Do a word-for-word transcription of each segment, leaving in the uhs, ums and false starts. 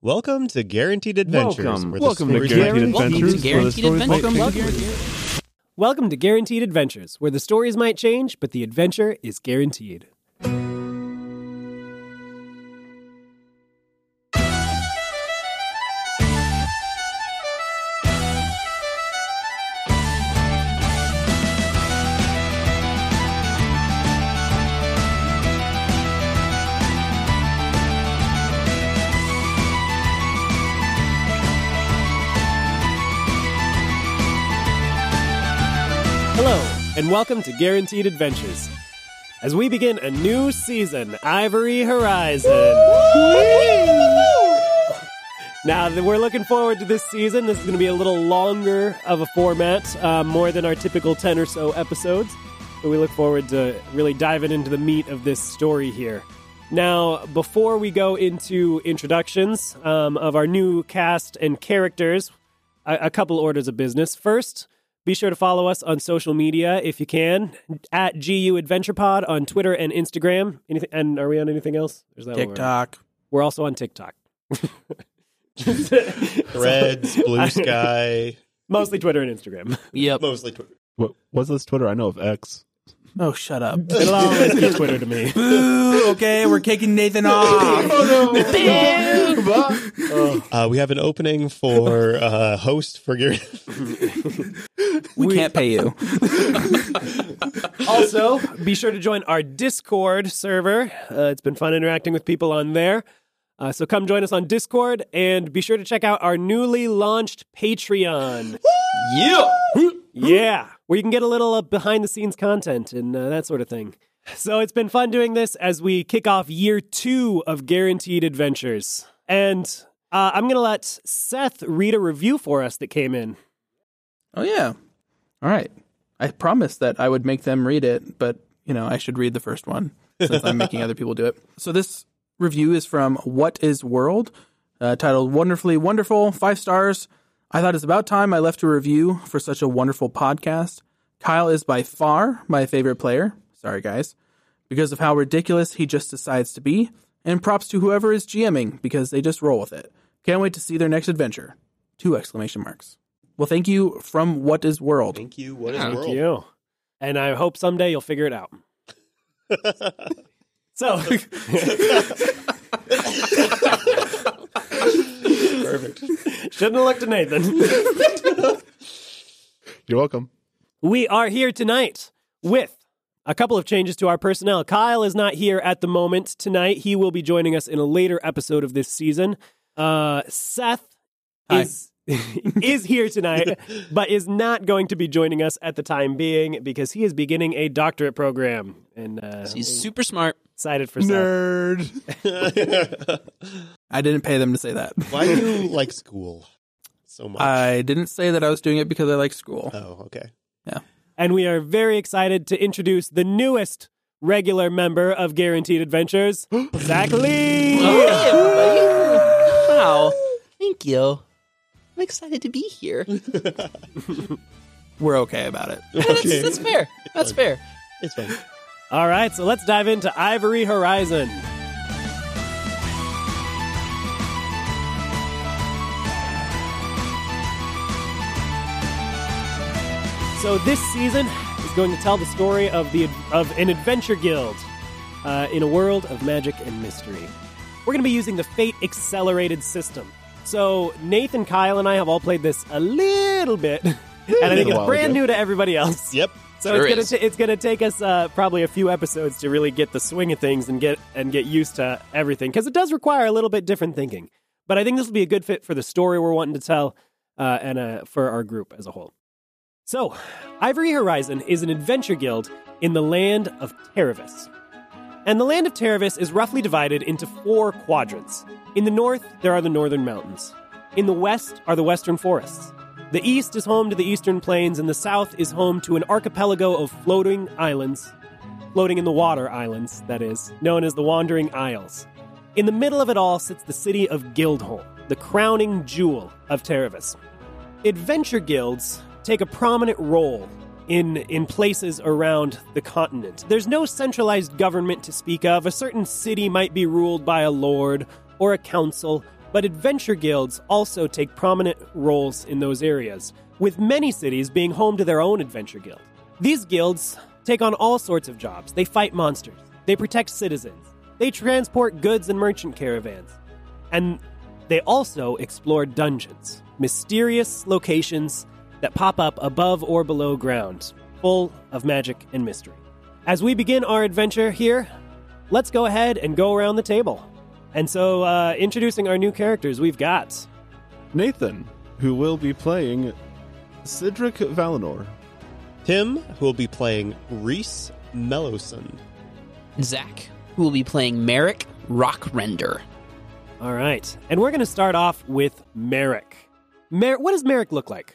Welcome to Guaranteed Adventures. Welcome, welcome to Guaranteed Adventures. Guaranteed Adventures. Welcome to Guaranteed Adventures, where the stories might change, but the adventure is guaranteed. And welcome to Guaranteed Adventures. As we begin a new season, Ivory Horizon. Now, we're looking forward to this season. This is going to be a little longer of a format, uh, more than our typical ten or so episodes. But we look forward to really diving into the meat of this story here. Now, before we go into introductions um, of our new cast and characters, a, a couple orders of business. First, be sure to follow us on social media if you can, at G U Adventure Pod on Twitter and Instagram. Anything, and are we on anything else? There's that TikTok. We're, we're also on TikTok. Threads, Blue Sky. Mostly Twitter and Instagram. Yep. Mostly Twitter. What, what's this Twitter? I know of X. Oh, shut up. It'll always be Twitter to me. Boo! Okay, we're kicking Nathan off. Oh, no. uh, we have an opening for uh, host for your... we, we can't pay you. Also, be sure to join our Discord server. Uh, it's been fun interacting with people on there. Uh, so come join us on Discord, and be sure to check out our newly launched Patreon. Yeah! Yeah, where you can get a little uh, behind-the-scenes content and uh, that sort of thing. So it's been fun doing this as we kick off year two of Guaranteed Adventures. And uh, I'm going to let Seth read a review for us that came in. Oh, yeah. All right. I promised that I would make them read it, but, you know, I should read the first one since I'm making other people do it. So this review is from What is World, uh, titled Wonderfully Wonderful, five stars. I thought it's about time I left a review for such a wonderful podcast. Kyle is by far my favorite player. Sorry, guys. Because of how ridiculous he just decides to be. And props to whoever is GMing, because they just roll with it. Can't wait to see their next adventure. Two exclamation marks. Well, thank you from What is World. Thank you, What is World. Thank you. And I hope someday you'll figure it out. So... Perfect. Shouldn't have looked at Nathan. You're welcome. We are here tonight with a couple of changes to our personnel. Kyle is not here at the moment tonight. He will be joining us in a later episode of this season. Uh, Seth is, is here tonight, but is not going to be joining us at the time being because he is beginning a doctorate program. And uh, he's super smart. Excited for Nerd. Seth. I didn't pay them to say that. Why do you like school so much? I didn't say that I was doing it because I like school. Oh, okay. Yeah. And we are very excited to introduce the newest regular member of Guaranteed Adventures, Zach Lee. Oh, hey, wow. Thank you. I'm excited to be here. We're okay about it. Okay. That's, that's fair. That's fair. It's fine. All right, so let's dive into Ivory Horizon. So this season is going to tell the story of the of an adventure guild uh, in a world of magic and mystery. We're going to be using the Fate Accelerated system. So Nathan, Kyle, and I have all played this a little bit, and I think it's brand ago. new to everybody else. Yep. So sure it's gonna t- it's gonna take us uh, probably a few episodes to really get the swing of things and get and get used to everything because it does require a little bit different thinking. But I think this will be a good fit for the story we're wanting to tell uh, and uh, for our group as a whole. So, Ivory Horizon is an adventure guild in the land of Terravus, and the land of Terravus is roughly divided into four quadrants. In the north, there are the northern mountains. In the west are the western forests. The east is home to the eastern plains, and the south is home to an archipelago of floating islands, floating in the water islands, that is, known as the Wandering Isles. In the middle of it all sits the city of Guildhall, the crowning jewel of Terravus. Adventure guilds take a prominent role in, in places around the continent. There's no centralized government to speak of. A certain city might be ruled by a lord or a council but adventure guilds also take prominent roles in those areas, with many cities being home to their own adventure guild. These guilds take on all sorts of jobs. They fight monsters. They protect citizens. They transport goods and merchant caravans. And they also explore dungeons, mysterious locations that pop up above or below ground, full of magic and mystery. As we begin our adventure here, let's go ahead and go around the table. And so, uh, introducing our new characters, we've got Nathan, who will be playing Sydrick Valenor. Tim, who will be playing Rhys Melosun. Zach, who will be playing Merric Rockrender. All right. And we're going to start off with Merric. Mer- what does Merric look like?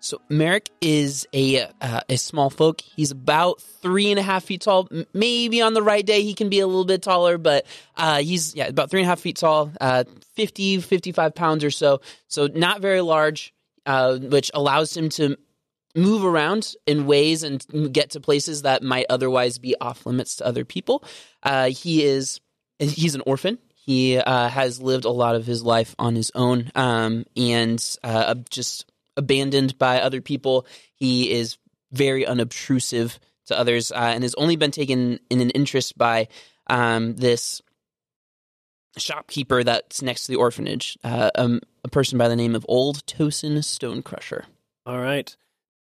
So Merric is a uh, a small folk. He's about three and a half feet tall. Maybe on the right day, he can be a little bit taller, but uh, he's yeah about three and a half feet tall, uh, fifty, fifty-five pounds or so. So not very large, uh, which allows him to move around in ways and get to places that might otherwise be off limits to other people. Uh, he is he's an orphan. He uh, has lived a lot of his life on his own um, and uh, just... abandoned by other people. He is very unobtrusive to others uh, and has only been taken in an interest by um, this shopkeeper that's next to the orphanage, uh, um, a person by the name of Old Tosin Stonecrusher. All right.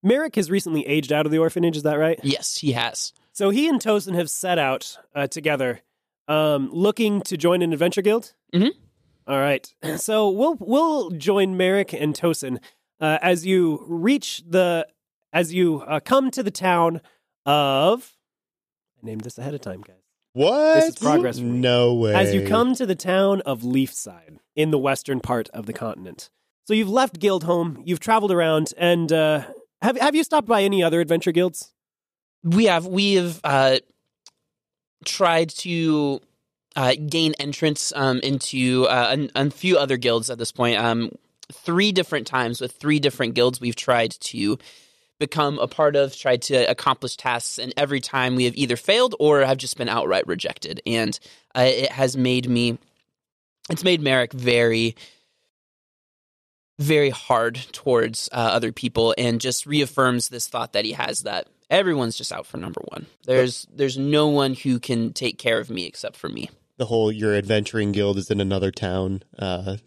Merric has recently aged out of the orphanage, is that right? Yes, he has. So he and Tosin have set out uh, together um, looking to join an adventure guild? Mm-hmm. All right. So we'll we'll join Merric and Tosin. Uh, as you reach the, as you uh, come to the town of, I named this ahead of time, guys. What? This is progress. No way. As you come to the town of Leafside in the western part of the continent. So you've left Guildhome, you've traveled around, and uh, have have you stopped by any other adventure guilds? We have. We have uh, tried to uh, gain entrance um, into uh, a few other guilds at this point. Um, Three different times with three different guilds we've tried to become a part of, tried to accomplish tasks, and every time we have either failed or have just been outright rejected. And uh, it has made me, it's made Merric very, very hard towards uh, other people, and just reaffirms this thought that he has that everyone's just out for number one. There's, there's no one who can take care of me except for me. The whole your adventuring guild is in another town. Uh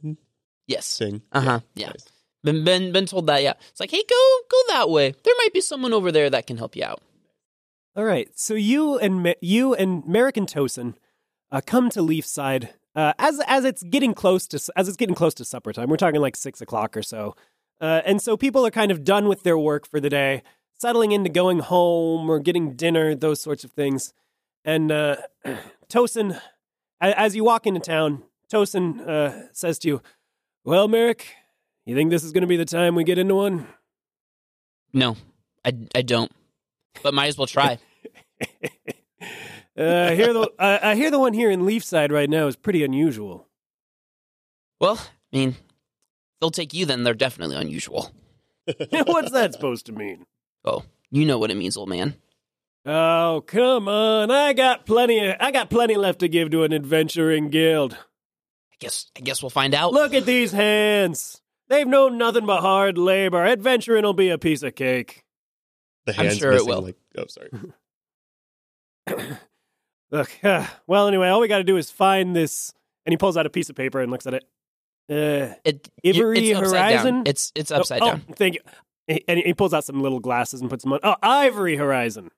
Yes. Thing. Uh-huh. Yeah. yeah. Nice. Been, been, been told that, yeah. It's like, hey, go go that way. There might be someone over there that can help you out. All right. So you and you and Merric and Tosin uh, come to Leafside uh, as as it's getting close to as it's getting close to supper time. We're talking like six o'clock or so, uh, and so people are kind of done with their work for the day, settling into going home or getting dinner, those sorts of things. And uh, Tosin, as you walk into town, Tosin uh, says to you, "Well, Merric, you think this is going to be the time we get into one?" No, I, I don't. But might as well try. uh, I hear the uh, I hear the one here in Leafside right now is pretty unusual. Well, I mean, they'll take you then. They're definitely unusual. What's that supposed to mean? Oh, you know what it means, old man. Oh, come on! I got plenty. Of, I got plenty left to give to an adventuring guild. Guess, I guess we'll find out. Look at these hands. They've known nothing but hard labor. Adventuring will be a piece of cake. The hands I'm sure missing, it will. Like, oh, sorry. Look, uh, well, anyway, all we got to do is find this. And he pulls out a piece of paper and looks at it. Uh, it Ivory it's Horizon? Down. It's it's upside oh, down. Oh, thank you. And he pulls out some little glasses and puts them on. Oh, Ivory Horizon.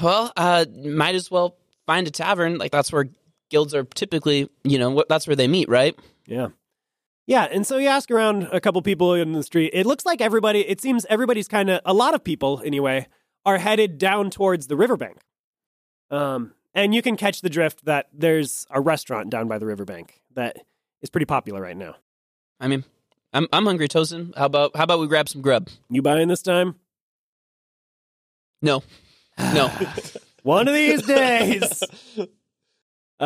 Well, uh, might as well find a tavern. Like, that's where guilds are typically, you know, that's where they meet, right? Yeah. Yeah, and so you ask around a couple people in the street. It looks like everybody, it seems everybody's kind of, a lot of people, anyway, are headed down towards the riverbank. Um, and you can catch the drift that there's a restaurant down by the riverbank that is pretty popular right now. I mean, I'm I'm hungry, Tosin. How about, how about we grab some grub? You buying this time? No. No. One of these days. Uh,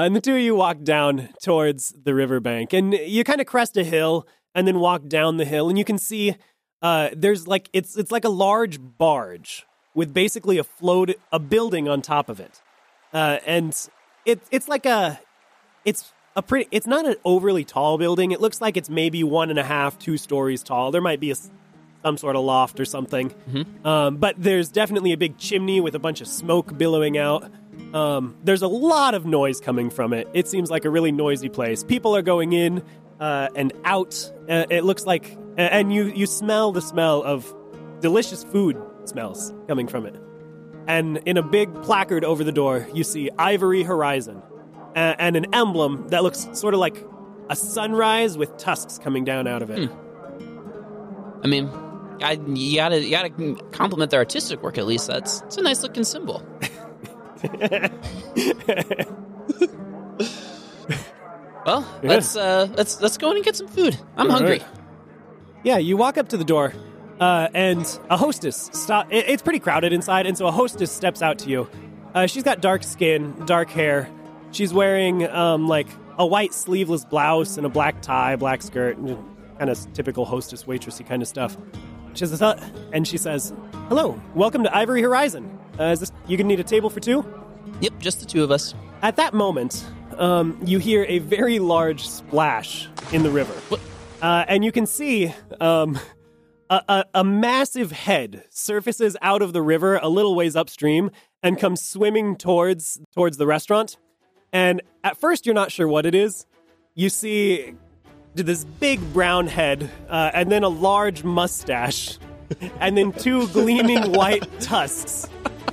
and the two of you walk down towards the riverbank, and you kind of crest a hill and then walk down the hill, and you can see uh, there's like it's it's like a large barge with basically a float a building on top of it, uh, and it's it's like a it's a pretty, it's not an overly tall building. It looks like it's maybe one and a half, two stories tall. There might be a, some sort of loft or something. Mm-hmm. Um, but there's definitely a big chimney with a bunch of smoke billowing out. Um, there's a lot of noise coming from it. It seems like a really noisy place. People are going in uh, and out. Uh, it looks like, and you, you smell the smell of delicious food smells coming from it. And in a big placard over the door, you see Ivory Horizon uh, and an emblem that looks sort of like a sunrise with tusks coming down out of it. Hmm. I mean, I, you gotta, you gotta compliment the artistic work at least. That's it's a nice looking symbol. Well, yeah. let's uh, let's let's go in and get some food. I'm All hungry. Right. Yeah, you walk up to the door, uh, and a hostess stop. It's pretty crowded inside, and so a hostess steps out to you. Uh, she's got dark skin, dark hair. She's wearing um, like a white sleeveless blouse and a black tie, black skirt, kind of typical hostess waitressy kind of stuff. She says, uh, and she says, "Hello, welcome to Ivory Horizon. Uh, is this, you gonna need a table for two?" Yep, just the two of us. At that moment, um, you hear a very large splash in the river. Uh, and you can see um, a, a, a massive head surfaces out of the river a little ways upstream and comes swimming towards towards the restaurant. And at first, you're not sure what it is. You see this big brown head uh, and then a large mustache and then two gleaming white tusks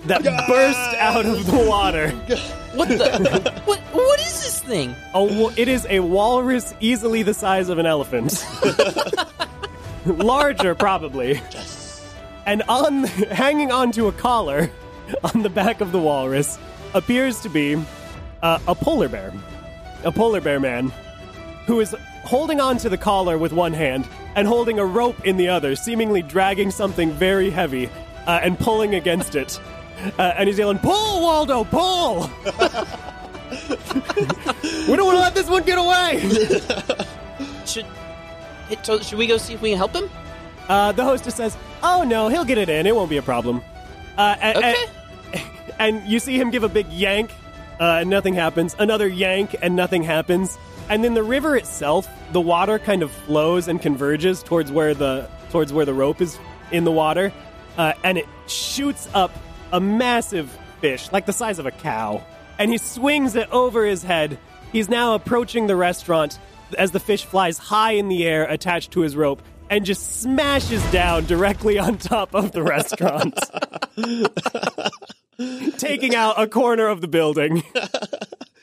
that God. burst out of the water. What the? What? What is this thing? A, it is a walrus easily the size of an elephant. Larger, probably. Yes. And on, hanging onto a collar on the back of the walrus appears to be uh, a polar bear. A polar bear man who is holding onto the collar with one hand and holding a rope in the other, seemingly dragging something very heavy uh, and pulling against it. Uh, and he's yelling, "Pull, Waldo, pull!" We don't want to let this one get away! should, it, so, should we go see if we can help him? Uh, the hostess says, "Oh no, he'll get it in. It won't be a problem." Uh, and, okay. And, and you see him give a big yank, uh, and nothing happens. Another yank, and nothing happens. And then the river itself, the water kind of flows and converges towards where the towards where the rope is in the water, uh, and it shoots up a massive fish, like the size of a cow. And he swings it over his head. He's now approaching the restaurant as the fish flies high in the air attached to his rope and just smashes down directly on top of the restaurant, taking out a corner of the building.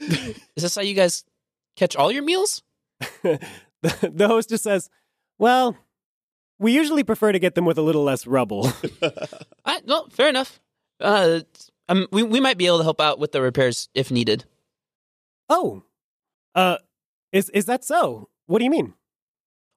Is this how you guys catch all your meals? the, the hostess says, "Well, we usually prefer to get them with a little less rubble." I, well, fair enough. Uh, um, we we might be able to help out with the repairs if needed. Oh, uh, is is that so? What do you mean?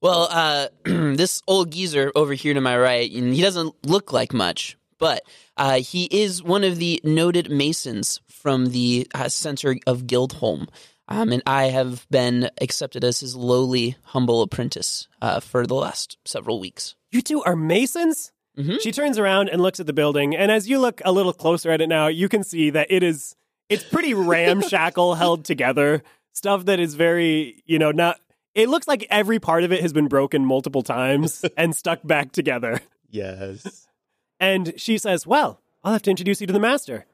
Well, uh, this old geezer over here to my right, and he doesn't look like much, but uh, he is one of the noted masons from the uh, center of Guildhall, um, and I have been accepted as his lowly, humble apprentice uh, for the last several weeks. You two are masons? Mm-hmm. She turns around and looks at the building, and as you look a little closer at it now, you can see that it is, it's pretty ramshackle, held together, stuff that is very, you know, not, it looks like every part of it has been broken multiple times and stuck back together. Yes. And she says, "Well, I'll have to introduce you to the master.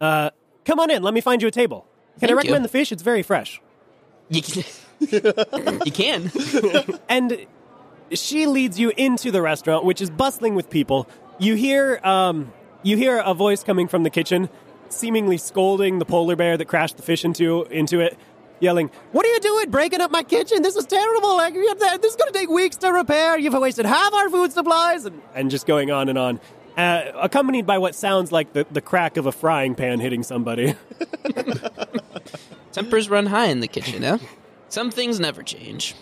Uh, come on in, let me find you a table. Can Thank I recommend you. the fish? It's very fresh." You can. You can. And she leads you into the restaurant, which is bustling with people. You hear um, you hear a voice coming from the kitchen, seemingly scolding the polar bear that crashed the fish into into it, yelling, "What are you doing breaking up my kitchen? This is terrible. Like, this is going to take weeks to repair. You've wasted half our food supplies." And, and just going on and on, uh, accompanied by what sounds like the, the crack of a frying pan hitting somebody. Tempers run high in the kitchen, huh? Some things never change.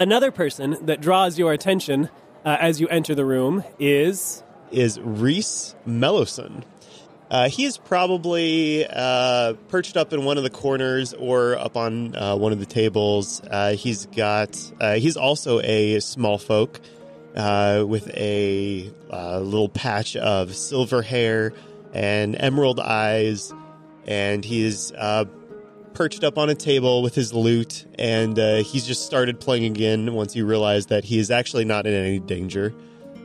Another person that draws your attention uh, as you enter the room is... Is Rhys Melosun. Uh, he is probably uh, perched up in one of the corners or up on uh, one of the tables. Uh, he's got... Uh, he's also a small folk uh, with a uh, little patch of silver hair and emerald eyes. And he's uh, perched up on a table with his lute, and uh, he's just started playing again once he realized that he is actually not in any danger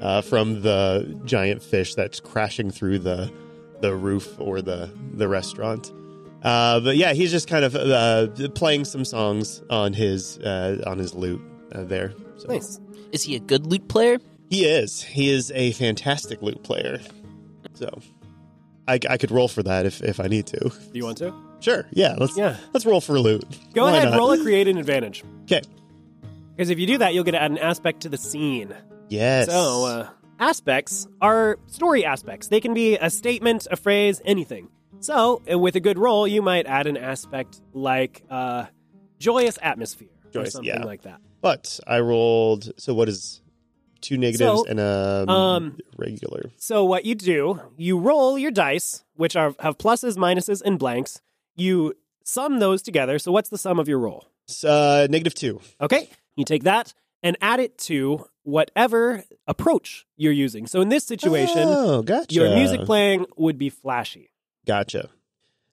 uh, from the giant fish that's crashing through the the roof or the, the restaurant. Uh, but yeah, he's just kind of uh, playing some songs on his uh, on his lute uh, there. So. Nice. Is he a good lute player? He is. He is a fantastic lute player. So I, I could roll for that if, if I need to. Do you want to? Sure. Yeah. Let's yeah. let's roll for loot. Go Why ahead. Not? Roll a create an advantage. Okay. Because if you do that, you'll get to add an aspect to the scene. Yes. So uh, aspects are story aspects. They can be a statement, a phrase, anything. So with a good roll, you might add an aspect like uh, joyous atmosphere joyous, or something yeah. like that. But I rolled. So what is two negatives so, and a um, regular? So what you do, you roll your dice, which are have pluses, minuses, and blanks. You sum those together. So what's the sum of your roll? Uh, negative two. Okay. You take that and add it to whatever approach you're using. So in this situation, oh, gotcha. Your music playing would be flashy. Gotcha.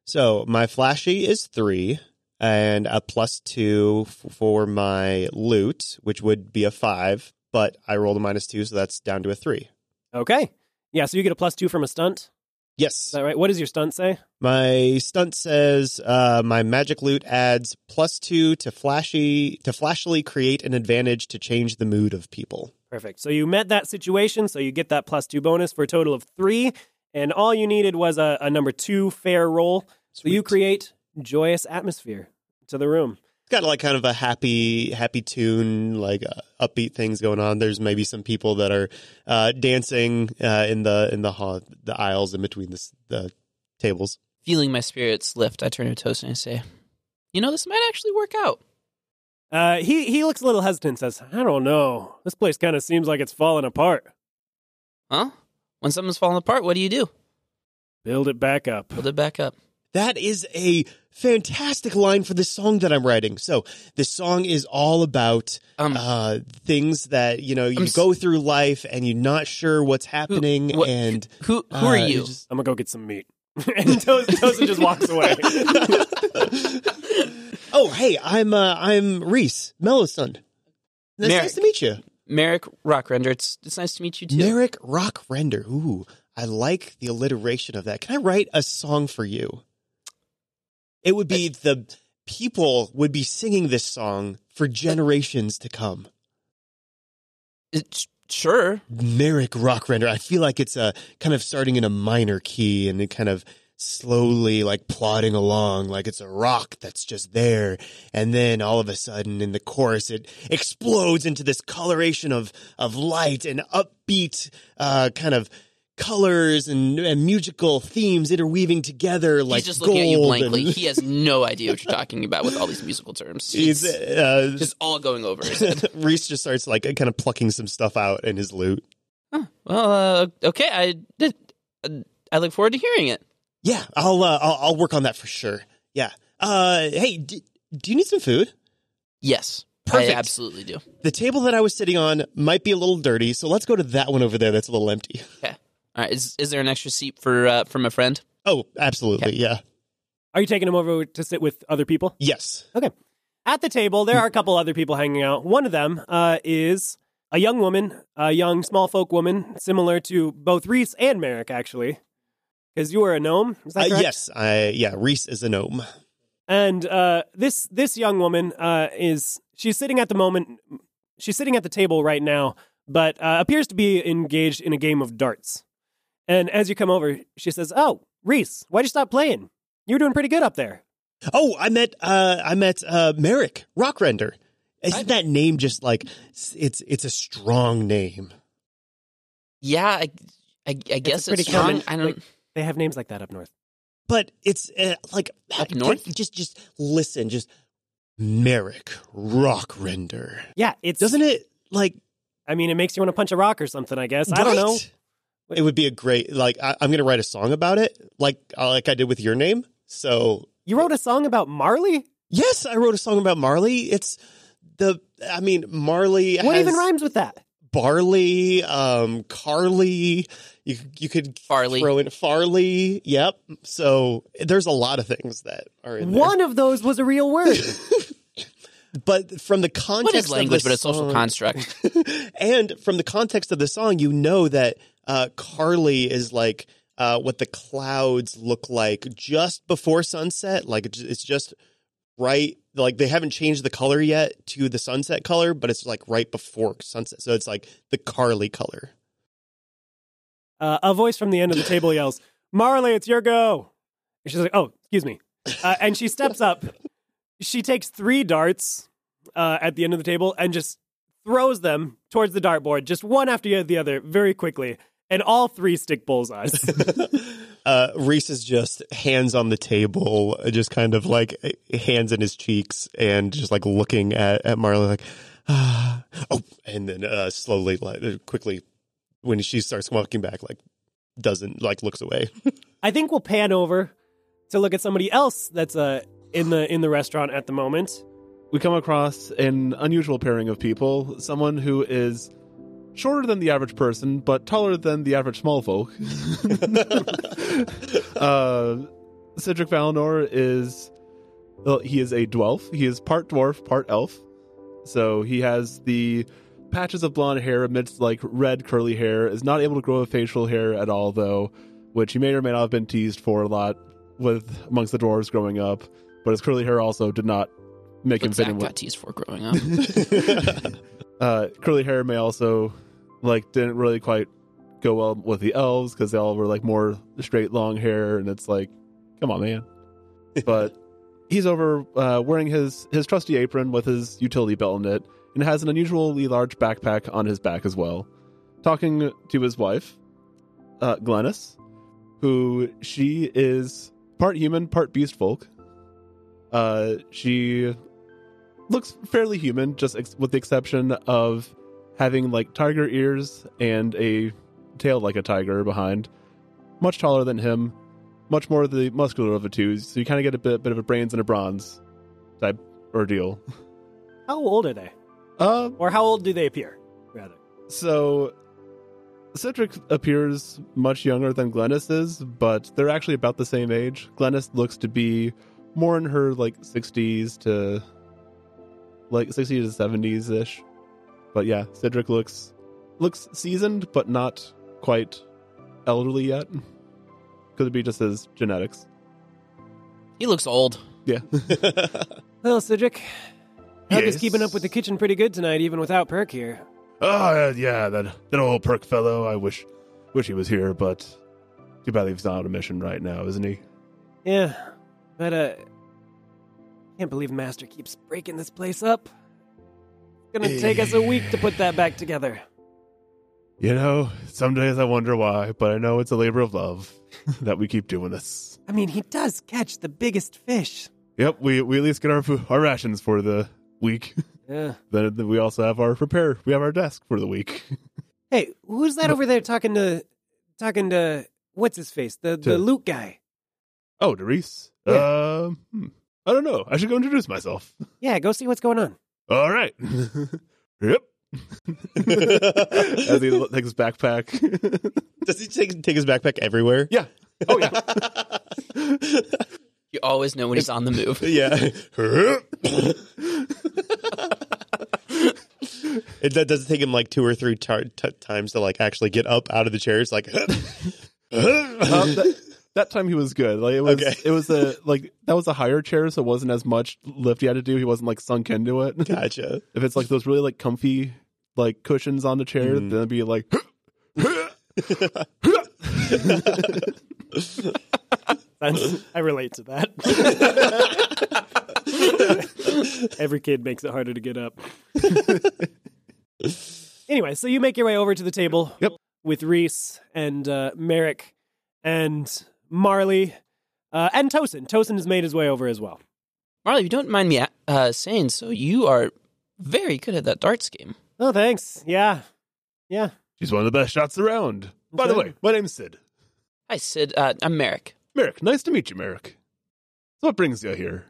So my flashy is three and a plus two f- for my loot, which would be a five. But I rolled a minus two, so that's down to a three. Okay. Yeah, so you get a plus two from a stunt? Yes. Is that right? What does your stunt say? My stunt says uh, my magic loot adds plus two to flashy to flashily create an advantage to change the mood of people. Perfect. So you met that situation, so you get that plus two bonus for a total of three, and all you needed was a, a number two fair roll. Sweet. So you create joyous atmosphere to the room. It's got like kind of a happy, happy tune, like uh, upbeat things going on. There's maybe some people that are uh, dancing uh, in the in the hall, the aisles in between the, the tables. Feeling my spirits lift, I turn to Tosin and I say, "You know, this might actually work out." Uh, he he looks a little hesitant. Says, "I don't know. This place kind of seems like it's falling apart." Huh? When something's falling apart, what do you do? Build it back up. Build it back up. That is a fantastic line for this song that I'm writing. So this song is all about um, uh, things that, you know, you I'm go through life and you're not sure what's happening. Who, what, and who, who uh, are you? Just, I'm going to go get some meat. And Tosin just walks away. Oh, hey, I'm uh, I'm Rhys Melosun. It's nice to meet you. Merric Rockrender. It's, it's nice to meet you, too. Merric Rockrender. Ooh, I like the alliteration of that. Can I write a song for you? It would be the people would be singing this song for generations to come. It's, sure. Merric Rockrender. I feel like it's a kind of starting in a minor key and it kind of slowly like plodding along like it's a rock that's just there. And then all of a sudden in the chorus, it explodes into this coloration of, of light and upbeat uh, kind of colors and, and musical themes interweaving together like gold. He's just looking at you blankly. And... he has no idea what you're talking about with all these musical terms. He's, He's uh, just all going over his head. Rhys just starts like kind of plucking some stuff out in his lute. Huh. Well, uh, okay. I did, uh, I look forward to hearing it. Yeah, I'll uh, I'll, I'll work on that for sure. Yeah. Uh, hey, do, do you need some food? Yes. Perfect. I absolutely do. The table that I was sitting on might be a little dirty, so let's go to that one over there that's a little empty. Okay. All right, is is there an extra seat for uh, from a friend? Oh, absolutely, okay. Yeah. Are you taking him over to sit with other people? Yes. Okay. At the table, there are a couple other people hanging out. One of them uh, is a young woman, a young small folk woman, similar to both Rhys and Merric, actually. Because you are a gnome, is that correct? Uh, yes, I, yeah, Rhys is a gnome. And uh, this this young woman uh, is, she's sitting at the moment, she's sitting at the table right now, but uh, appears to be engaged in a game of darts. And as you come over, she says, "Oh, Rhys, why'd you stop playing? You were doing pretty good up there." Oh, I met, uh, I met uh, Merric Rockrender. Isn't I... that name just like it's it's a strong name? Yeah, I, I, I guess it's, pretty it's strong. Common. I don't. Like, they have names like that up north, but it's uh, like up north. Just just listen, just Merric Rockrender. Yeah, it's doesn't it like? I mean, it makes you want to punch a rock or something. I guess right? I don't know. It would be a great, like, I, I'm going to write a song about it, like uh, like I did with your name. So you wrote a song about Marley? Yes, I wrote a song about Marley. It's the, I mean, Marley What has, even rhymes with that? barley, um, carly. You you could Farley. throw in Farley. Yep. So there's a lot of things that are in there. One of those was a real word. But from the context what is language, of the but song, a social construct. And from the context of the song, you know that uh, Carly is like uh, what the clouds look like just before sunset. Like it's just right, like they haven't changed the color yet to the sunset color, but it's like right before sunset. So it's like the Carly color. Uh, a voice from the end of the table yells, "Marley, it's your go." And she's like, "Oh, excuse me." Uh, and she steps up. She takes three darts uh, at the end of the table and just throws them towards the dartboard, just one after the other, very quickly. And all three stick bullseyes. uh, Rhys is just hands on the table, just kind of like hands in his cheeks and just like looking at, at Marley like, ah. Oh, and then uh, slowly, like, quickly, when she starts walking back, like doesn't like looks away. I think we'll pan over to look at somebody else that's uh, in the in the restaurant at the moment. We come across an unusual pairing of people, someone who is shorter than the average person, but taller than the average small folk. uh, Sydrick Valenor is, well, he is a dwarf. He is part dwarf, part elf. So he has the patches of blonde hair amidst like red curly hair, is not able to grow a facial hair at all though, which he may or may not have been teased for a lot with amongst the dwarves growing up, but his curly hair also did not make but him Zach fit in got with teased for growing up. uh, curly hair may also like didn't really quite go well with the elves because they all were like more straight long hair, and it's like, come on, man. But he's over uh, wearing his his trusty apron with his utility belt in it, and has an unusually large backpack on his back as well. Talking to his wife, uh, Glennis, who she is part human, part beast folk. Uh, she looks fairly human, just ex- with the exception of having like tiger ears and a tail like a tiger behind. Much taller than him, much more the muscular of the two, so you kind of get a bit, bit of a brains and a bronze type ordeal. How old are they? Uh, or how old do they appear, rather? So, Sydrick appears much younger than Glennis is, but they're actually about the same age. Glennis looks to be more in her, like, sixties to, like, sixties to seventies-ish. But yeah, Sydrick looks looks seasoned, but not quite elderly yet. Could it be just his genetics? He looks old. Yeah. Hello, Sydrick. Help yes. Is keeping up with the kitchen pretty good tonight, even without Perk here. Oh, yeah, that, that old Perk fellow. I wish wish he was here, but too bad he's not on a mission right now, isn't he? Yeah, but uh, can't believe Master keeps breaking this place up. It's gonna take us a week to put that back together. You know, some days I wonder why, but I know it's a labor of love that we keep doing this. I mean, he does catch the biggest fish. Yep, we, we at least get our food, our rations for the week. Yeah. Then we also have our prepare. We have our desk for the week. Hey, who's that over there talking to? Talking to what's his face? The to, the loot guy. Oh, Rhys. Um, yeah. uh, hmm. I don't know. I should go introduce myself. Yeah, go see what's going on. All right. Yep. As he takes his backpack. Does he take take his backpack everywhere? Yeah. Oh yeah. You always know when he's on the move. Yeah. It that doesn't take him like two or three tar- t- times to like actually get up out of the chair. It's like um, that, that time he was good. Like it was, okay. It was a like that was a higher chair, so it wasn't as much lift he had to do. He wasn't like sunk into it. Gotcha. If it's like those really like comfy like cushions on the chair, mm. then it'd be like. I relate to that. Every kid makes it harder to get up. Anyway, so you make your way over to the table yep. with Rhys and uh, Merric and Marley uh, and Tosin. Tosin has made his way over as well. Marley, if you don't mind me uh, saying so, you are very good at that darts game. Oh, thanks. Yeah. Yeah. She's one of the best shots around. By the way, my name's Sid. Hi, Sid. Uh, I'm Merric. Merric, nice to meet you, Merric. So what brings you here?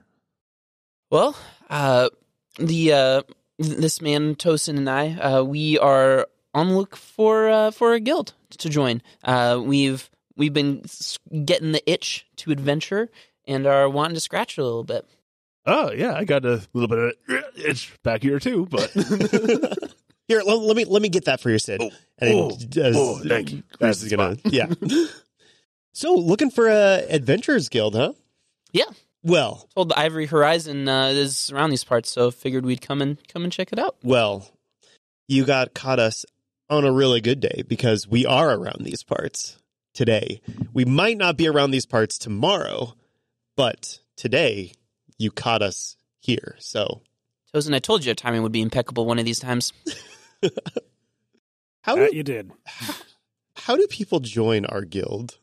Well, uh, the uh, this man, Tosin, and I, uh, we are on the look for uh, for a guild to join. Uh, we've we've been getting the itch to adventure and are wanting to scratch a little bit. Oh yeah, I got a little bit of itch back here too, but here let, let me let me get that for you, Sid. Oh, oh, as, oh thank you. This is gonna yeah. So looking for a adventurers guild, huh? Yeah. Well, told the Ivory Horizon uh, is around these parts, so figured we'd come and come and check it out. Well, you got caught us on a really good day because we are around these parts today. We might not be around these parts tomorrow, but today you caught us here. So, Tosin, I told you your timing would be impeccable one of these times. How that do, you did. How, how do people join our guild?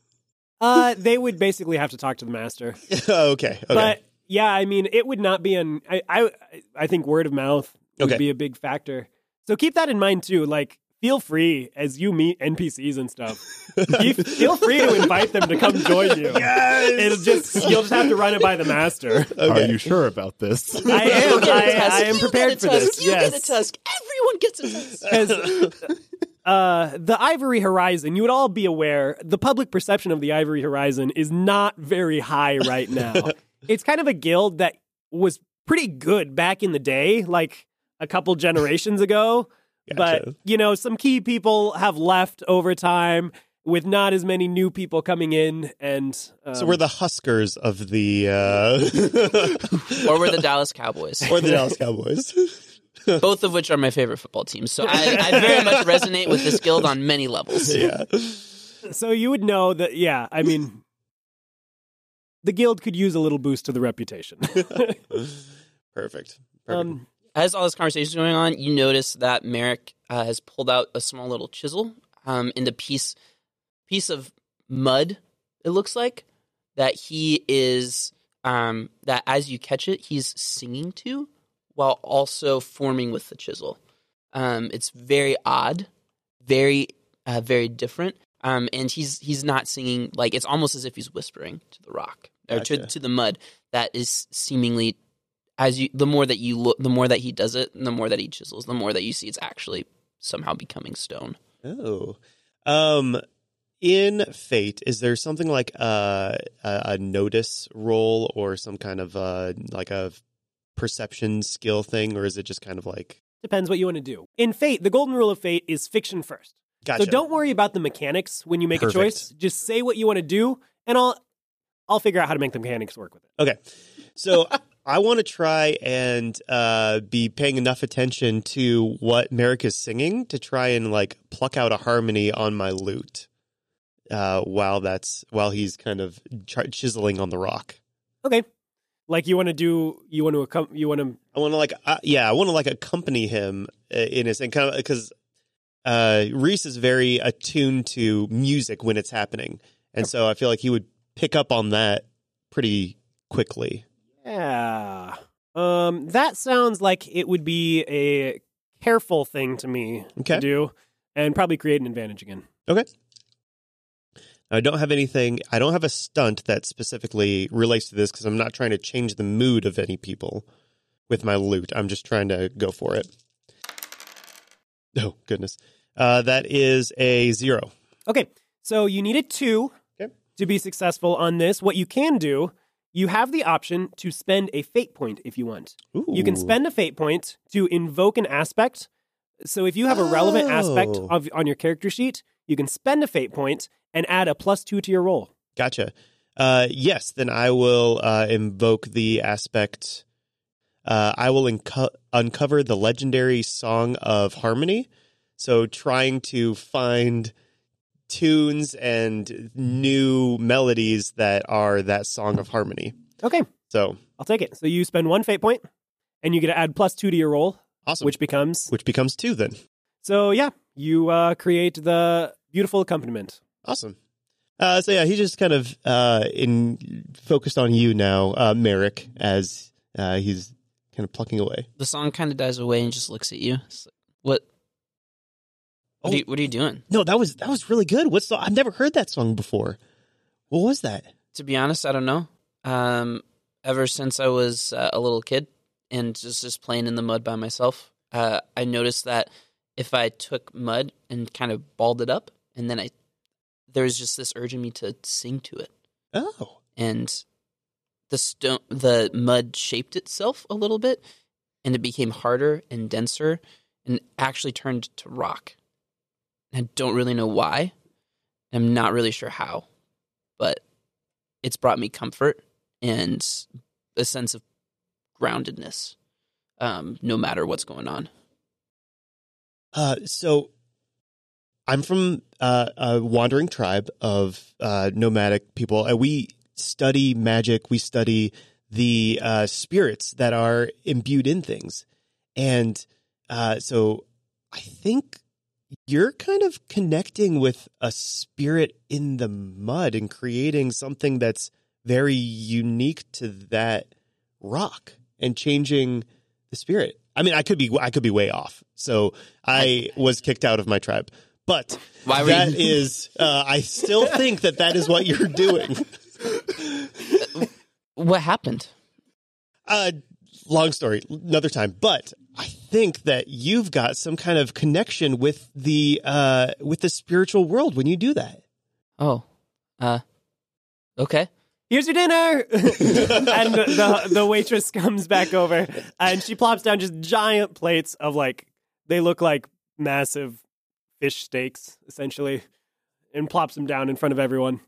Uh, they would basically have to talk to the master. okay, okay. But yeah, I mean, it would not be an. I I, I think word of mouth would okay. be a big factor. So keep that in mind too. Like, feel free as you meet N P Cs and stuff. keep, feel free to invite them to come join you. Yes, it'll just you'll just have to run it by the master. Okay. Are you sure about this? I am. I, I am prepared for this. You yes. get a tusk. Everyone gets a tusk. Uh, the Ivory Horizon, you would all be aware, the public perception of the Ivory Horizon is not very high right now. It's kind of a guild that was pretty good back in the day, like a couple generations ago. Gotcha. But, you know, some key people have left over time with not as many new people coming in. And um, so we're the Huskers of the... Uh... or we're the Dallas Cowboys. Or the Dallas Cowboys. Both of which are my favorite football teams. So I, I very much resonate with this guild on many levels. Yeah. So you would know that, yeah, I mean, the guild could use a little boost to the reputation. Perfect. Perfect. Um, As all this conversation is going on, you notice that Merric uh, has pulled out a small little chisel um, and a piece, piece of mud, it looks like, that he is, um, that as you catch it, he's singing to, while also forming with the chisel. Um, it's very odd, very, uh, very different. Um, and he's he's not singing, like, it's almost as if he's whispering to the rock, or gotcha. to, to the mud that is seemingly, as you, the more that you look, the more that he does it, and the more that he chisels, the more that you see it's actually somehow becoming stone. Oh. Um, in Fate, is there something like a, a, a notice roll or some kind of, uh, like a... perception skill thing, or is it just kind of like... Depends what you want to do. In Fate, the golden rule of Fate is fiction first. Gotcha. So don't worry about the mechanics when you make Perfect. a choice. Just say what you want to do, and I'll I'll figure out how to make the mechanics work with it. Okay. So I want to try and uh, be paying enough attention to what Merric is singing to try and like pluck out a harmony on my lute uh, while that's while he's kind of ch- chiseling on the rock. Okay. Like you want to do, you want to, accom- you want to. I want to like, uh, yeah, I want to like accompany him in his, and kind of because uh, Rhys is very attuned to music when it's happening, and so I feel like he would pick up on that pretty quickly. Yeah, um, that sounds like it would be a careful thing to me okay. to do, and probably create an advantage again. Okay. I don't have anything, I don't have a stunt that specifically relates to this because I'm not trying to change the mood of any people with my loot. I'm just trying to go for it. Oh, goodness. Uh, that is a zero. Okay, so you need a two okay. to be successful on this. What you can do, you have the option to spend a fate point if you want. Ooh. You can spend a fate point to invoke an aspect. So if you have a relevant oh. aspect of, on your character sheet, you can spend a fate point and add a plus two to your roll. Gotcha. Uh, yes, then I will uh, invoke the aspect. Uh, I will inco- uncover the legendary Song of Harmony. So trying to find tunes and new melodies that are that Song of Harmony. Okay. So I'll take it. So you spend one fate point, and you get to add plus two to your roll. Awesome. Which becomes? Which becomes two then. So yeah, you uh, create the beautiful accompaniment. Awesome. Uh, so yeah, he's just kind of uh, in focused on you now, uh, Merric, as uh, he's kind of plucking away. The song kind of dies away and just looks at you. It's like, what? What, oh, are you, what are you doing? No, that was that was really good. What's the, I've never heard that song before. What was that? To be honest, I don't know. Um, ever since I was uh, a little kid and just, just playing in the mud by myself, uh, I noticed that if I took mud and kind of balled it up, and then I there was just this urge in me to sing to it. Oh. And the stone, the mud shaped itself a little bit, and it became harder and denser and actually turned to rock. And I don't really know why. I'm not really sure how, but it's brought me comfort and a sense of groundedness, um, no matter what's going on. Uh, so I'm from uh, a wandering tribe of uh, nomadic people, and we study magic. We study the uh, spirits that are imbued in things. And uh, so I think you're kind of connecting with a spirit in the mud and creating something that's very unique to that rock and changing the spirit. I mean, I could be I could be way off. So I was kicked out of my tribe. But Why that you... is, uh, I still think that that is what you're doing. What happened? Uh, long story, another time. But I think that you've got some kind of connection with the uh, with the spiritual world when you do that. Oh, uh, okay. Here's your dinner. And the the waitress comes back over and she plops down just giant plates of, like, they look like massive fish steaks, essentially, and plops them down in front of everyone.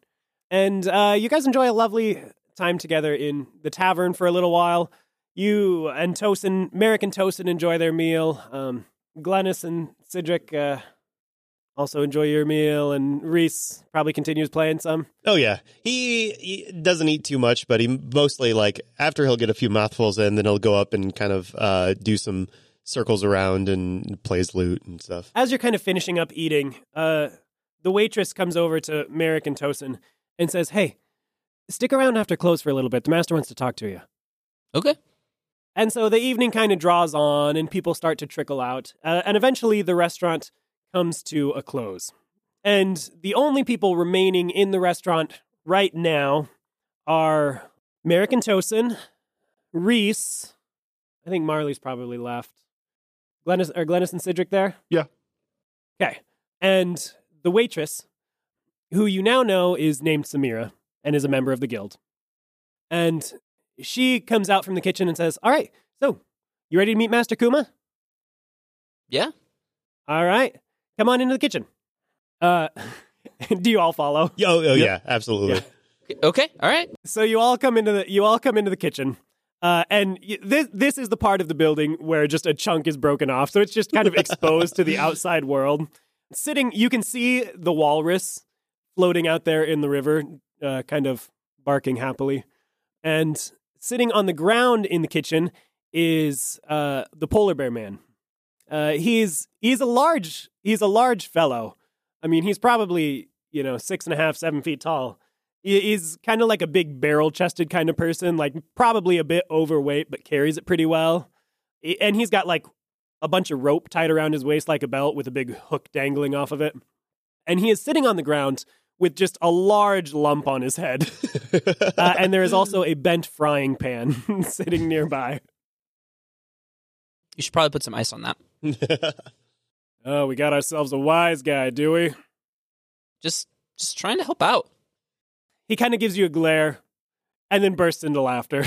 And uh, you guys enjoy a lovely time together in the tavern for a little while. You and Tosin, Merric and Tosin, enjoy their meal. Um, Glennis and Sydrick uh, also enjoy your meal, and Rhys probably continues playing some. Oh, yeah. He, he doesn't eat too much, but he mostly, like, after he'll get a few mouthfuls in, then he'll go up and kind of uh, do some circles around and plays lute and stuff. As you're kind of finishing up eating, uh, the waitress comes over to Merric and Tosin and says, "Hey, stick around after close for a little bit. The master wants to talk to you." Okay. And so the evening kind of draws on, and people start to trickle out. Uh, and eventually the restaurant comes to a close. And the only people remaining in the restaurant right now are Merric and Tosin, Rhys, I think Marley's probably left, Glennis, are Glennis and Sydrick there? Yeah. Okay. And the waitress, who you now know is named Samira and is a member of the guild. And she comes out from the kitchen and says, "All right, so you ready to meet Master Kuma?" "Yeah." "All right, come on into the kitchen." Uh, do you all follow? Oh, oh yeah, absolutely. Yeah. Okay, all right. So you all come into the you all come into the kitchen, uh, and y- this this is the part of the building where just a chunk is broken off, so it's just kind of exposed to the outside world. Sitting, you can see the walrus floating out there in the river, uh, kind of barking happily, and sitting on the ground in the kitchen is uh, the polar bear man. Uh, he's he's a large he's a large fellow. I mean, he's probably, you know, six and a half, seven feet tall. He, he's kind of like a big barrel-chested kind of person, like probably a bit overweight, but carries it pretty well. And he's got like a bunch of rope tied around his waist like a belt with a big hook dangling off of it. And he is sitting on the ground with just a large lump on his head. uh, and there is also a bent frying pan sitting nearby. You should probably put some ice on that. Oh, we got ourselves a wise guy, do we? Just just trying to help out. He kind of gives you a glare and then bursts into laughter.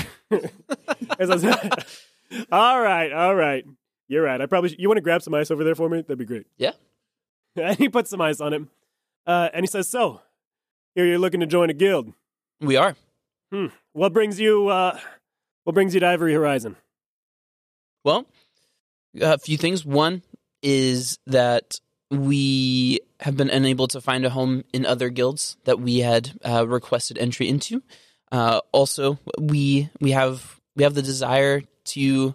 all right, all right. You're right. I probably should. You want to grab some ice over there for me? That'd be great. Yeah. And he puts some ice on him. Uh, and he says, "So, here you're looking to join a guild." "We are." Hmm. What brings you, uh, what brings you to Ivory Horizon?" "Well, a few things. One is that we have been unable to find a home in other guilds that we had uh, requested entry into. Uh, also, we we have we have the desire to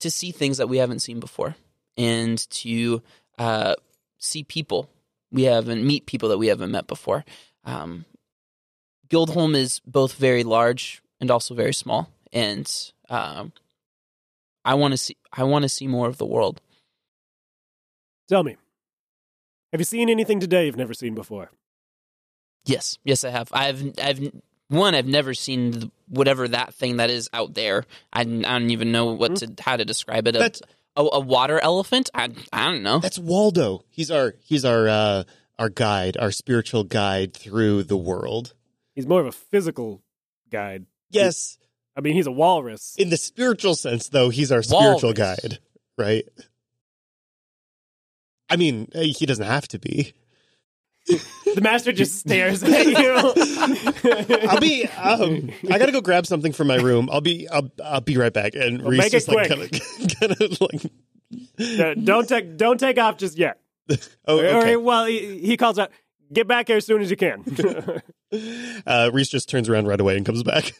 to see things that we haven't seen before, and to uh, see people we haven't meet people that we haven't met before. Um, Guildholm is both very large and also very small, and um, I want to see. I want to see more of the world." "Tell me, have you seen anything today you've never seen before?" "Yes, yes, I have. I've, I've one. I've never seen whatever that thing that is out there. I, I don't even know what to how to describe it. That's, A, a water elephant? I I don't know. That's Waldo. He's our he's our uh, our guide, our spiritual guide through the world. He's more of a physical guide. Yes. He's, I mean, he's a walrus. In the spiritual sense, though, he's our spiritual walrus. guide, right? I mean, he doesn't have to be. The master just stares at you. I'll be. Um, I gotta go grab something from my room. I'll be. I'll, I'll be right back. And well, Rhys make just it like, quick. Kinda, kinda like... no, don't take. Don't take off just yet. Oh, okay. Or, well, he, he calls out. Get back here as soon as you can. uh, Rhys just turns around right away and comes back.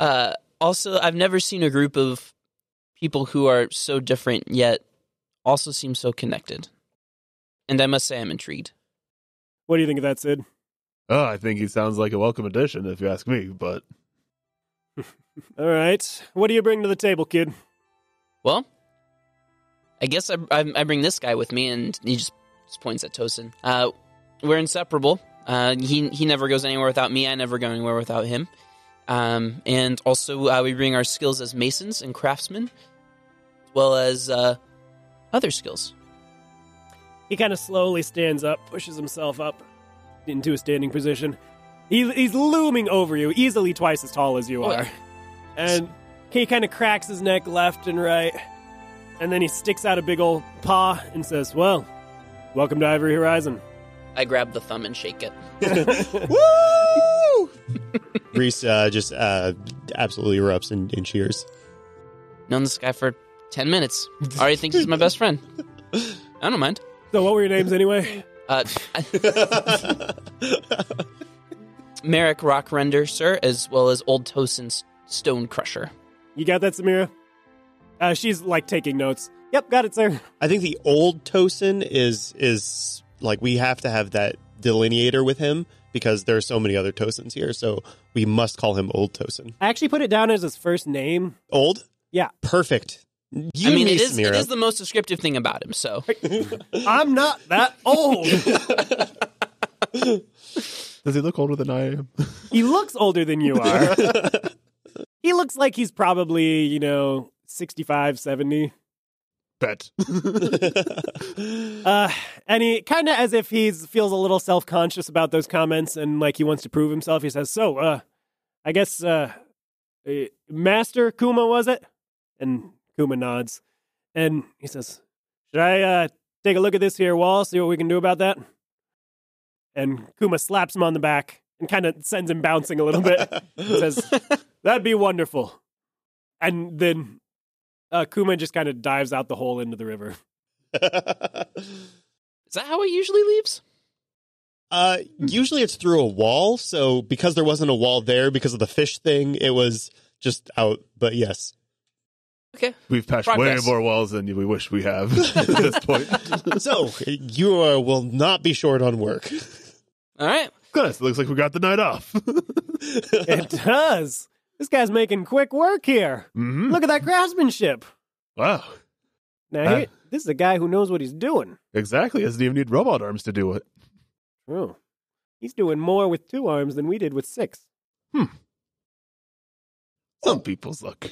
uh, also, I've never seen a group of people who are so different yet also seem so connected. And I must say I'm intrigued. What do you think of that, Sid? Oh, I think he sounds like a welcome addition, if you ask me, but... All right. What do you bring to the table, kid? Well, I guess I, I, I bring this guy with me, and he just points at Tosin. Uh, we're inseparable. Uh, he, he never goes anywhere without me. I never go anywhere without him. Um, and also, uh, we bring our skills as masons and craftsmen, as well as uh, other skills. He kind of slowly stands up, pushes himself up into a standing position. He, he's looming over you, easily twice as tall as you are. And he kind of cracks his neck left and right. And then he sticks out a big old paw and says, well, welcome to Ivory Horizon. I grab the thumb and shake it. Woo! Rhys uh, just uh, absolutely erupts and, and cheers. Known this guy for ten minutes. Already thinks he's my best friend. I don't mind. So what were your names anyway? Uh, Merric Rockrender, sir, as well as Old Tosin Stonecrusher. You got that, Samira? Uh, she's, like, taking notes. Yep, got it, sir. I think the Old Tosin is, is like, we have to have that delineator with him because there are so many other Tosins here, so we must call him Old Tosin. I actually put it down as his first name. Old? Yeah. Perfect. You I mean, me, it, is, it is the most descriptive thing about him, so. I'm not that old. Does he look older than I am? He looks older than you are. He looks like he's probably, you know, sixty-five, seventy. Bet. uh, and he kind of, as if he feels a little self-conscious about those comments and like he wants to prove himself, he says, so, uh, I guess uh, uh, Master Kuma, was it? And... Kuma nods, and he says, should I uh, take a look at this here wall, see what we can do about that? And Kuma slaps him on the back and kind of sends him bouncing a little bit. He says, that'd be wonderful. And then uh, Kuma just kind of dives out the hole into the river. Is that how he usually leaves? Uh, usually it's through a wall, so because there wasn't a wall there because of the fish thing, it was just out, but yes. Okay. We've patched Progress. way more walls than we wish we have at this point. So, you uh, will not be short on work. All right. Good. It looks like we got the night off. It does. This guy's making quick work here. Mm-hmm. Look at that craftsmanship. Wow. Now, uh, he, this is a guy who knows what he's doing. Exactly. Doesn't even need robot arms to do it. Oh. He's doing more with two arms than we did with six. Hmm. Some people's luck.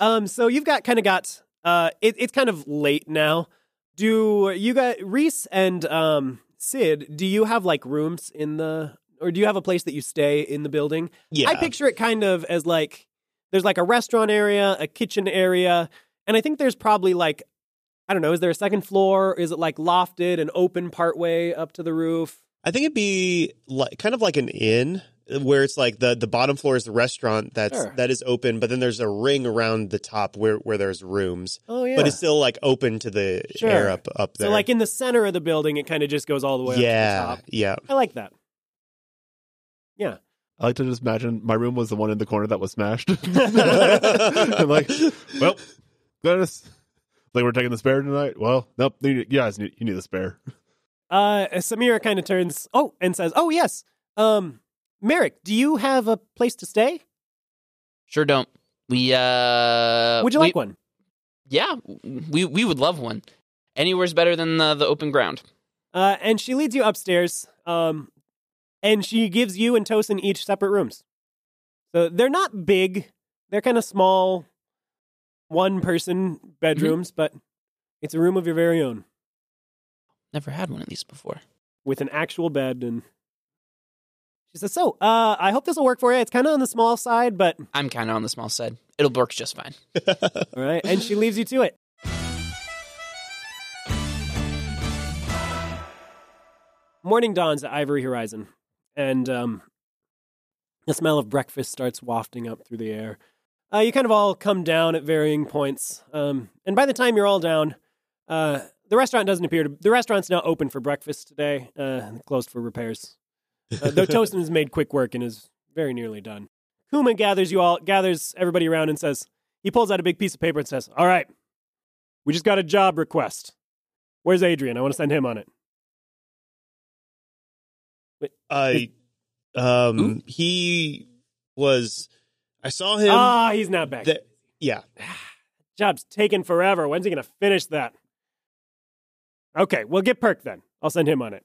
um, so you've got kind of got, uh, it, it's kind of late now. Do you got Rhys and um, Sid, do you have like rooms in the, or do you have a place that you stay in the building? Yeah. I picture it kind of as like, there's like a restaurant area, a kitchen area. And I think there's probably like, I don't know, is there a second floor? Is it like lofted and open partway up to the roof? I think it'd be like, kind of like an inn. Where it's like the, the bottom floor is the restaurant that's sure. that is open, but then there's a ring around the top where, where there's rooms. Oh yeah, but it's still like open to the sure. air up up there. So like in the center of the building, it kind of just goes all the way yeah, up to the top. Yeah, I like that. Yeah, I like to just imagine my room was the one in the corner that was smashed. I'm like, well, Glennis, like we're taking the spare tonight. Well, nope, you guys need you need the spare. Uh, Samira kind of turns oh and says, oh yes, um. Merric, do you have a place to stay? Sure don't. We, uh... Would you like we, one? Yeah, we we would love one. Anywhere's better than the, the open ground. Uh, and she leads you upstairs, um, and she gives you and Tosin each separate rooms. So they're not big. They're kind of small, one-person bedrooms, mm-hmm. but it's a room of your very own. Never had one of these before. With an actual bed. And she says, so, uh, I hope this will work for you. It's kind of on the small side, but... I'm kind of on the small side. It'll work just fine. All right, and she leaves you to it. Morning dawns at Ivory Horizon, and um, the smell of breakfast starts wafting up through the air. Uh, you kind of all come down at varying points, um, and by the time you're all down, uh, the restaurant doesn't appear to... The restaurant's not open for breakfast today, uh, closed for repairs. Uh, though Tosin has made quick work and is very nearly done. Kuma gathers you all, gathers everybody around and says, he pulls out a big piece of paper and says, all right, we just got a job request. Where's Adrian? I want to send him on it. Wait, I, um, Ooh. he was, I saw him. Ah, he's not back. Th- yeah. Job's taken forever. When's he going to finish that? Okay, we'll get Perk then. I'll send him on it.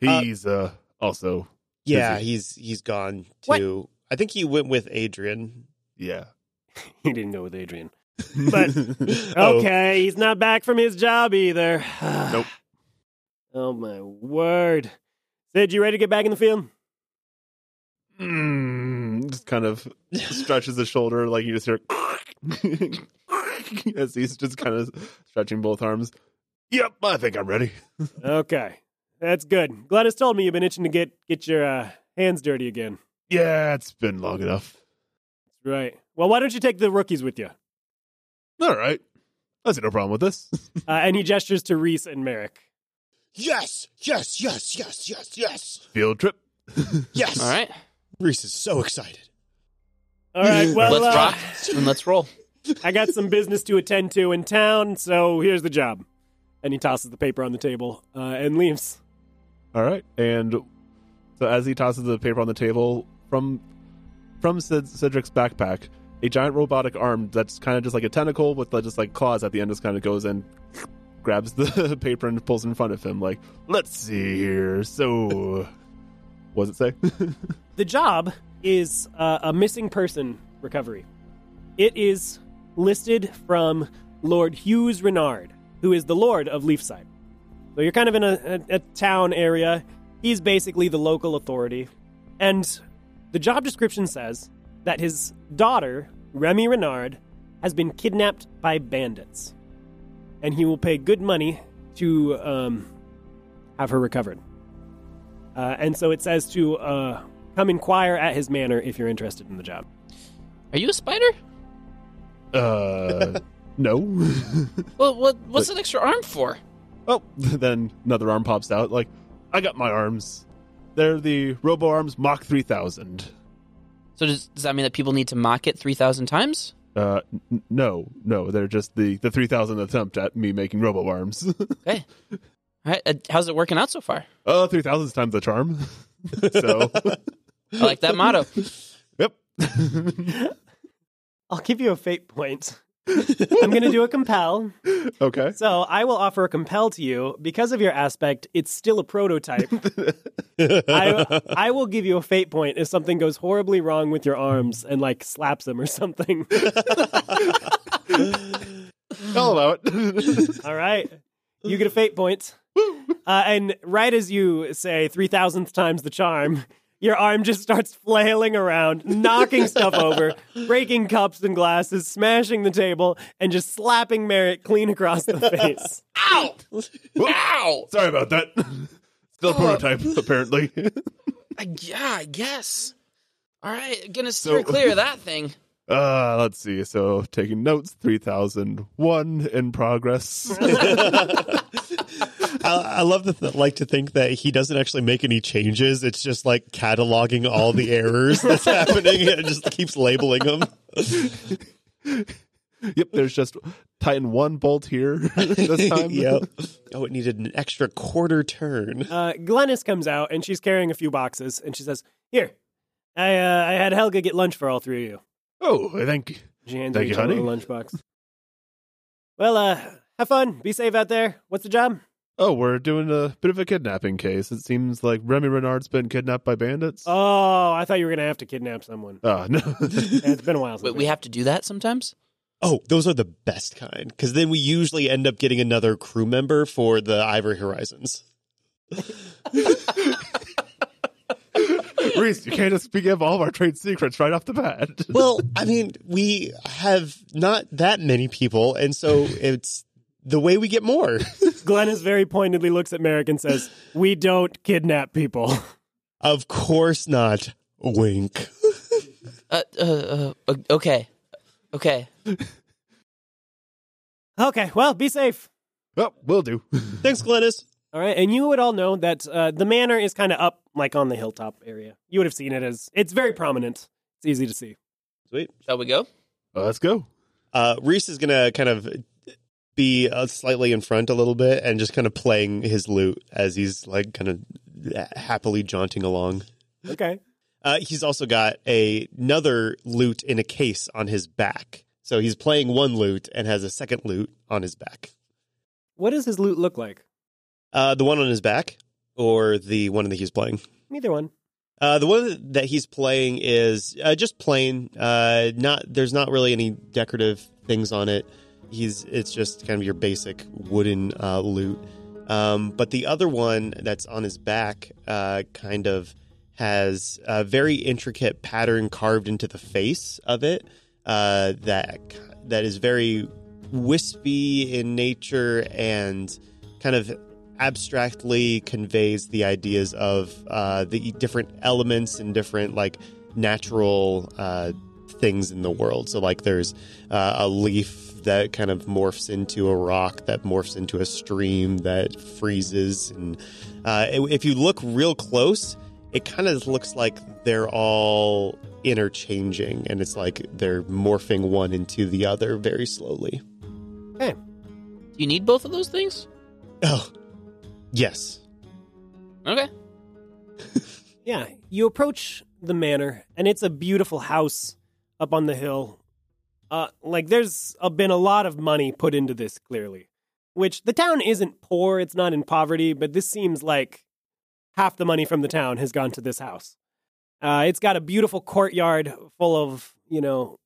He's, uh, uh also. Yeah, busy. he's, he's gone too. What? I think he went with Adrian. Yeah. He didn't go with Adrian. But, okay, oh. he's not back from his job either. Nope. Oh, my word. Sid, you ready to get back in the field? Mm, just kind of stretches his shoulder like you just hear as he's just kind of stretching both arms. Yep, I think I'm ready. Okay, that's good. Glennis told me you've been itching to get, get your uh, hands dirty again. Yeah, it's been long enough. That's right. Well, why don't you take the rookies with you? All right. I see no problem with this. uh, and he gestures to Rhys and Merric. Yes, yes, yes, yes, yes, yes. Field trip. Yes. All right. Rhys is so excited. All right, well. Let's uh, rock and let's roll. I got some business to attend to in town, so here's the job. And he tosses the paper on the table uh, and leaves. All right. And so as he tosses the paper on the table, from from Sid- Cedric's backpack, a giant robotic arm that's kind of just like a tentacle with just like claws at the end just kind of goes and grabs the paper and pulls in front of him like, let's see here. So, what does it say? The job is uh, a missing person recovery. It is listed from Lord Hughes Renard, who is the Lord of Leafside. So you're kind of in a, a, a town area. He's basically the local authority. And the job description says that his daughter, Remy Renard, has been kidnapped by bandits. And he will pay good money to um, have her recovered. Uh, and so it says to uh, come inquire at his manor if you're interested in the job. Are you a spider? Uh... No. Well, what, what's like, an extra arm for? Oh, then another arm pops out. Like, I got my arms. They're the Robo Arms Mach three thousand. So does, does that mean that people need to mock it three thousand times? Uh, n- no, no. They're just the, the three thousandth attempt at me making Robo Arms. Okay. All right. Uh, how's it working out so far? Oh, uh, three thousand times the charm. So I like that motto. Yep. I'll give you a fate point. I'm going to do a compel. Okay. So I will offer a compel to you. Because of your aspect, it's still a prototype. I, I will give you a fate point if something goes horribly wrong with your arms and, like, slaps them or something. I'll allow it. All right. You get a fate point. Uh, and right as you say three thousandth times the charm, your arm just starts flailing around, knocking stuff over, breaking cups and glasses, smashing the table, and just slapping Merrick clean across the face. Ow! Ow! Sorry about that. Still oh. prototype, apparently. I, yeah, I guess. All right, gonna steer so, clear of that thing. Uh, let's see. So, taking notes, three thousand one in progress. I love to th- like to think that he doesn't actually make any changes. It's just like cataloging all the errors that's happening and just keeps labeling them. Yep, there's just tighten one bolt here this time. Yep. Oh, it needed an extra quarter turn. Uh, Glennis comes out and she's carrying a few boxes and she says, "Here, I uh, I had Helga get lunch for all three of you." Oh, thank you. She hands thank you, honey. A lunchbox. Well, uh, have fun. Be safe out there. What's the job? oh, we're doing a bit of a kidnapping case. It seems like Remy Renard's been kidnapped by bandits. Oh, I thought you were going to have to kidnap someone. Oh, no. Yeah, it's been a while. But we have to do that sometimes? Oh, those are the best kind, because then we usually end up getting another crew member for the Ivory Horizons. Rhys, you can't just speak of all of our trade secrets right off the bat. Well, I mean, we have not that many people, and so it's the way we get more. Glennis very pointedly looks at Merric and says, we don't kidnap people. Of course not. Wink. uh, uh, uh, okay. Okay. Okay, well, be safe. Oh, will do. Thanks, Glennis. All right, and you would all know that uh, the manor is kind of up, like on the hilltop area. You would have seen it as it's very prominent. It's easy to see. Sweet. Shall we go? Uh, let's go. Uh, Rhys is going to kind of be uh, slightly in front a little bit and just kind of playing his lute as he's like kind of happily jaunting along. Okay. Uh, he's also got a, another lute in a case on his back. So he's playing one lute and has a second lute on his back. What does his lute look like? Uh, the one on his back, or the one that he's playing? Neither one. Uh, the one that he's playing is uh, just plain. Uh, not there's not really any decorative things on it. He's it's just kind of your basic wooden uh, lute. Um, but the other one that's on his back, uh, kind of has a very intricate pattern carved into the face of it. Uh, that that is very wispy in nature and kind of abstractly conveys the ideas of uh, the different elements and different like natural uh, things in the world. So like there's uh, a leaf that kind of morphs into a rock that morphs into a stream that freezes. And uh, if you look real close, it kind of looks like they're all interchanging and it's like they're morphing one into the other very slowly. Hey, do you need both of those things? Oh, yes. Okay. Yeah, you approach the manor, and it's a beautiful house up on the hill. Uh, like, there's uh, been a lot of money put into this, clearly. Which, the town isn't poor, it's not in poverty, but this seems like half the money from the town has gone to this house. Uh, it's got a beautiful courtyard full of, you know,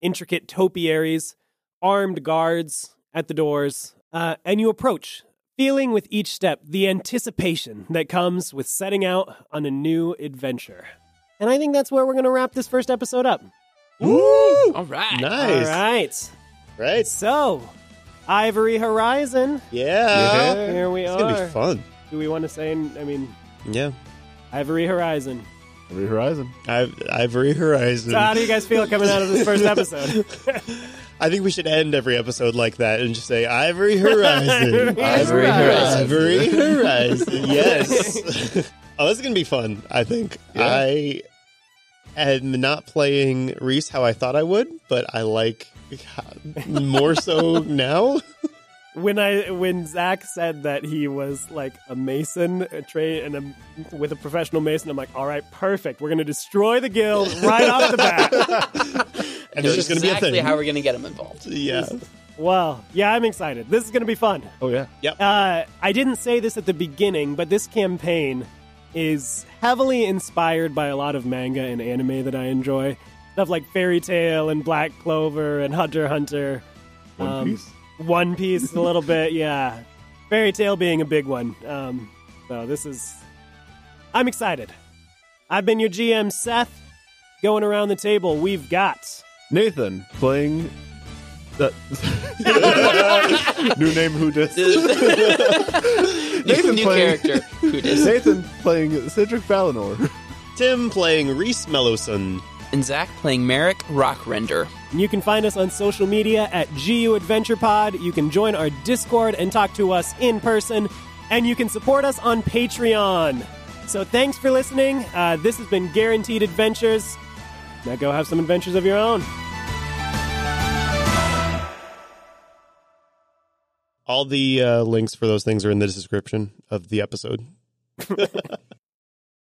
intricate topiaries, armed guards at the doors, uh, and you approach, feeling with each step the anticipation that comes with setting out on a new adventure. And I think that's where we're going to wrap this first episode up. Woo! All right. Nice. All right. Right. So, Ivory Horizon. Yeah. yeah. Here we it's are. It's going to be fun. Do we want to say, I mean... Yeah. Ivory Horizon. Ivory Horizon. I- Ivory Horizon. So how do you guys feel coming out of this first episode? I think we should end every episode like that and just say, Ivory Horizon. Ivory Horizon. Ivory Horizon. Yes. Oh, this is going to be fun, I think. Yeah. I am not playing Rhys how I thought I would, but I like more so now. When I when Zach said that he was like a mason, a trade, and a, with a professional mason, I'm like, all right, perfect. We're going to destroy the guild right off the bat. And it's just going to be a thing. Exactly how we're going to get him involved. Yeah. Well, yeah, I'm excited. This is going to be fun. Oh, yeah. Yep. Uh, I didn't say this at the beginning, but this campaign is heavily inspired by a lot of manga and anime that I enjoy. Stuff like Fairy Tail and Black Clover and Hunter x Hunter. One um, Piece? One Piece a little bit, yeah. Fairy Tail being a big one. Um, so this is... I'm excited. I've been your G M, Seth. Going around the table, we've got... Nathan, playing... Uh, new name, who dis? Nathan new playing... character, who dis? Nathan playing Sydrick Valenor. Tim playing Rhys Melosun. And Zach playing Merric Rockrender. You can find us on social media at G U Adventure Pod. You can join our Discord and talk to us in person. And you can support us on Patreon. So thanks for listening. Uh, this has been Guaranteed Adventures. Now go have some adventures of your own. All the uh, links for those things are in the description of the episode.